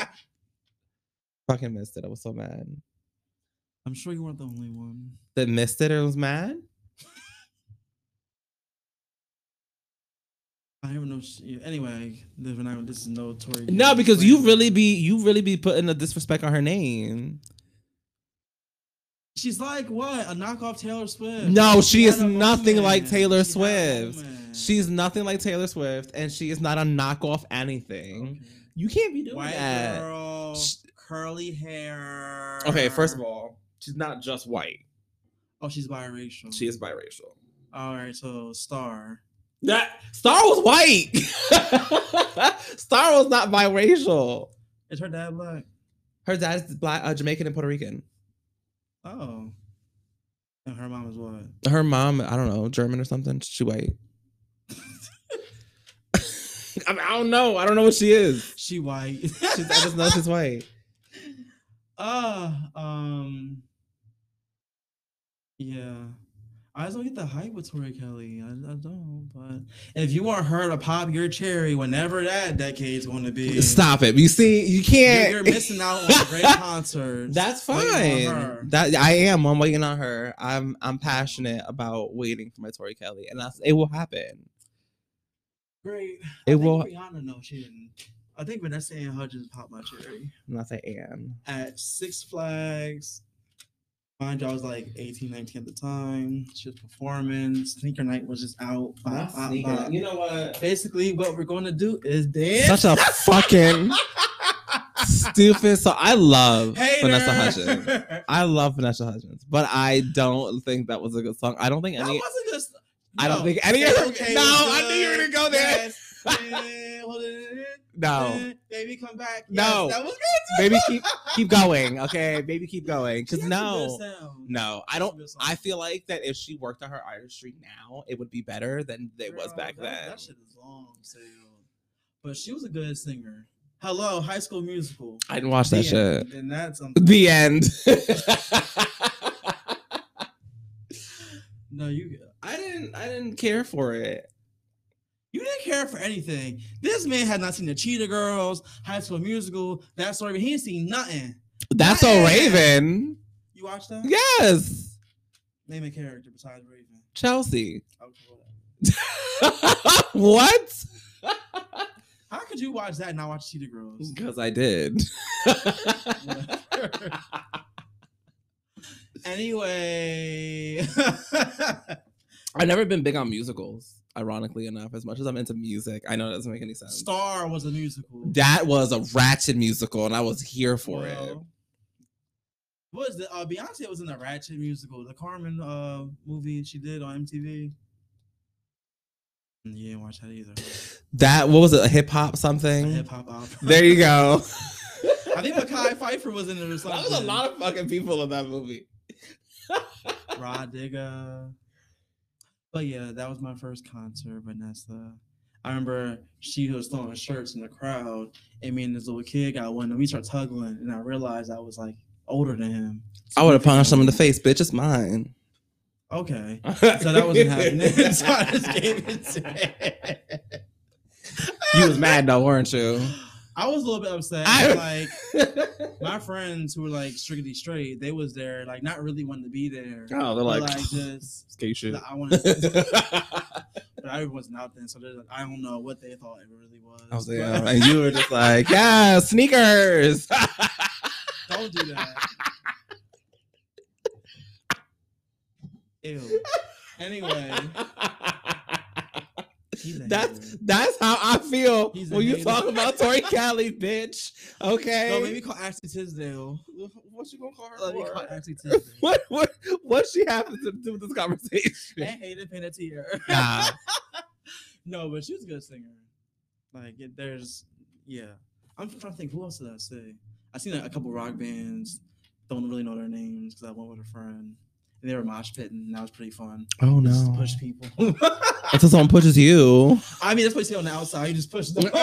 Fucking missed it. I was so mad. I'm sure you weren't the only one that missed it or was mad. I don't know. Anyway, this is no Tory. No, because you really be putting a disrespect on her name. She's like what? A knockoff Taylor Swift. No, she is nothing like Taylor Swift. She's nothing like Taylor Swift, and she is not a knockoff anything. Okay. You can't be doing that. Girl. Curly hair. Okay, first of all, she's not just white. Oh, she's biracial. She is biracial. All right, so Star. That Star was white. Star was not biracial. Is her dad black? Her dad is black, Jamaican and Puerto Rican. Oh. And her mom is what? Her mom, I don't know, German or something. She white. I mean, I don't know. I don't know what she is. She white. I just know she's white. Yeah. I just don't get the hype with Tori Kelly. I don't, but if you want her to pop your cherry whenever that decade's going to be. Stop it. You see, you can't. You're missing out on great concerts. That's fine. I'm waiting on her. I'm passionate about waiting for my Tori Kelly, and it will happen. Great. I think Rihanna, no, she didn't. I think Vanessa Ann Hudgens popped my cherry. I'm not that Ann. At Six Flags. Mind you, I was like 18, 19 at the time. She was performing. Sneaker night was just out. Bop. You know what? Basically, what we're going to do is dance. Such a fucking stupid song. I love Hater. Vanessa Hudgens. I love Vanessa Hudgens, but I don't think that was a good song. I don't think any. That wasn't just. I don't think any of her. Okay, no, I knew you were going to go there. Yes. No. Baby, come back. Yes, no. That was good. Baby, keep going. Okay. Baby, keep going. Because no. I don't. I feel like that if she worked on her artistry now, it would be better than it was back then. That shit is long, too. But she was a good singer. Hello, High School Musical. I didn't watch that shit. And that's the end. No, you. I didn't care for it. You didn't care for anything. This man had not seen the Cheetah Girls, High School Musical, That's So Raven. He didn't see nothing. That's So Raven. You watched that? Yes. Name a character besides Raven. Chelsea. What? How could you watch that and not watch Cheetah Girls? Because I did. Anyway. I've never been big on musicals. Ironically enough, as much as I'm into music, I know it doesn't make any sense. Star was a musical. That was a ratchet musical, and I was here for it. What was the Beyonce was in a ratchet musical, the Carmen movie she did on MTV. You didn't watch that either. That what was it? A hip hop something? A hip hop opera. There you go. I think Mekhi Phifer was in it or something. That was a lot of fucking people in that movie. Rod Digger. But yeah, that was my first concert, Vanessa. I remember she was throwing shirts in the crowd, and me and this little kid got one, and we started tuggling, and I realized I was like older than him. So I would have punched him in the face, bitch. It's mine. Okay, so that wasn't happening. So I just gave it to him. You was mad though, weren't you? I was a little bit upset. Like my friends who were like strictly straight, they was there, like not really wanting to be there. Oh, they're like just skate shit. Like, I want to, but I wasn't out then, so they're like, I don't know what they thought it really was. I was like, yeah. And you were just like, yeah, sneakers. Don't do that. Ew. Anyway. That's how I feel when you talk about Tori Kelly, bitch. Okay. No, maybe call Ashley Tisdale. What you gonna call her? Let me call Ashley Tisdale. What she happened to do with this conversation? I hated Paint a Tear. Nah. No, but she was a good singer. Like I'm trying to think who else did I say? I seen a couple rock bands. Don't really know their names because I went with a friend. And they were mosh pitting, and that was pretty fun. Oh no! Just push people. Until someone pushes you. I mean, that's what you see on the outside. You just push them. Hit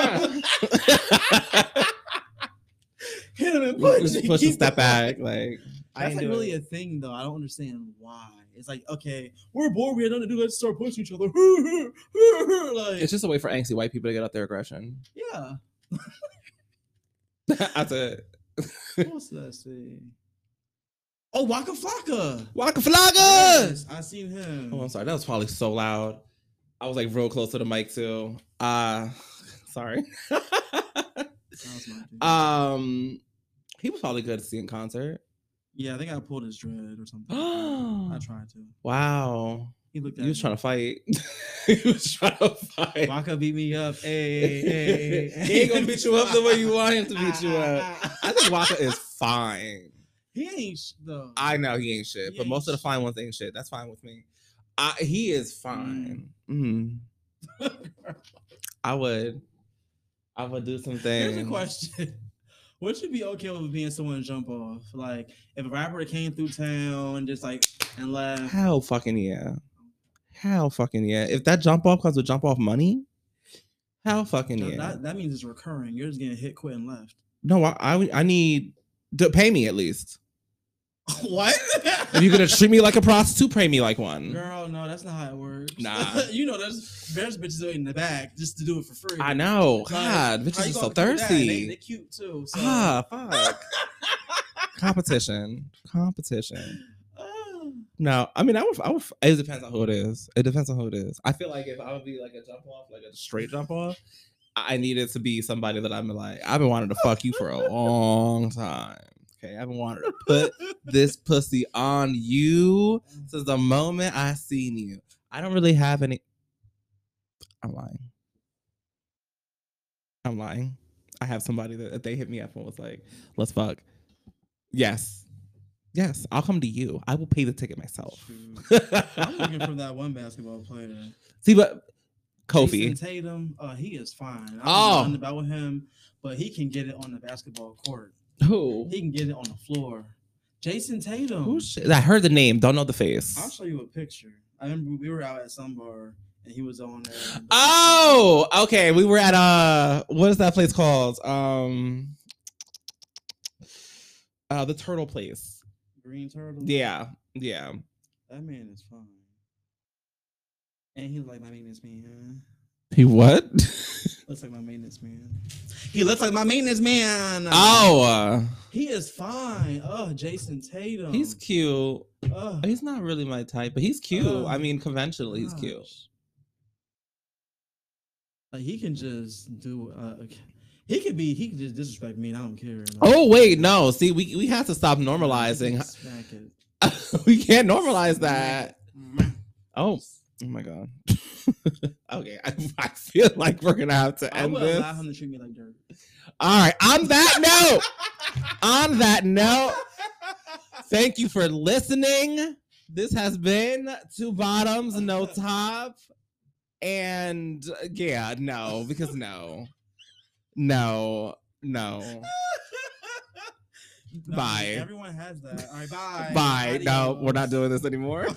them and push. Just push and step back. Like that's like really a thing, though. I don't understand why. It's like, okay, we're bored. We had nothing to do. Let's start pushing each other. Like, it's just a way for angsty white people to get out their aggression. Yeah. That's it. What else did I say? Oh, Waka Flocka. Waka Flocka! Yes, I seen him. Oh, I'm sorry. That was probably so loud. I was like real close to the mic too. Sorry. He was probably good to see in concert. Yeah, I think I pulled his dread or something. I tried to. Wow. He looked at me. He was trying to fight. Waka beat me up. Hey. He ain't gonna beat you up the way you want him to beat you up. I think Waka is fine. He ain't though. I know he ain't shit, but most of the fine ones ain't shit. That's fine with me. He is fine. I would do some things. Here's a question: Would you be okay with being someone jump off? Like, if a rapper came through town and just like and left. Hell fucking yeah. Hell fucking yeah. If that jump off costs with jump off money, hell fucking yeah. That means it's recurring. You're just getting hit, quit, and left. No, I need to pay me at least. What? If you're gonna treat me like a prostitute, pay me like one. Girl, no, that's not how it works. Nah. You know, there's bitches in the back just to do it for free. I know. Like, God, bitches are so thirsty. They're cute too. So. Ah, fuck. Competition. No, I mean, I would. It depends on who it is. I feel like if I would be like a jump off, like a straight jump off, I needed to be somebody that I'm like, I've been wanting to fuck you for a long time. Okay, I've been wanting to put this pussy on you since the moment I seen you. I don't really have any. I'm lying. I have somebody that they hit me up and was like, let's fuck. Yes, I'll come to you. I will pay the ticket myself. I'm looking for that one basketball player. See, but Kofi. Jason Tatum, he is fine. I'm not about with him, but he can get it on the basketball court. Who? He can get it on the floor. Jason Tatum. I heard the name. Don't know the face. I'll show you a picture. I remember we were out at some bar and he was on there. Oh, okay. We were at what is that place called? The Turtle Place. Green Turtle. Yeah. That man is fine. And he's like my maintenance man. He what? Looks like my maintenance man. Oh. He is fine. Oh, Jason Tatum. He's cute. He's not really my type, but he's cute. I mean, conventionally, he's cute. Like, he can just do... he can just disrespect me, and I don't care. Like, oh, wait, no. See, we have to stop normalizing. We can't normalize that. Oh my God. Okay, I feel like we're gonna have to end this. I will allow him to treat me like dirt. All right, on that note, thank you for listening. This has been Two Bottoms, No Top, and yeah, no, because no. Bye. Everyone has that. All right, bye. Bye. Adios. No, we're not doing this anymore.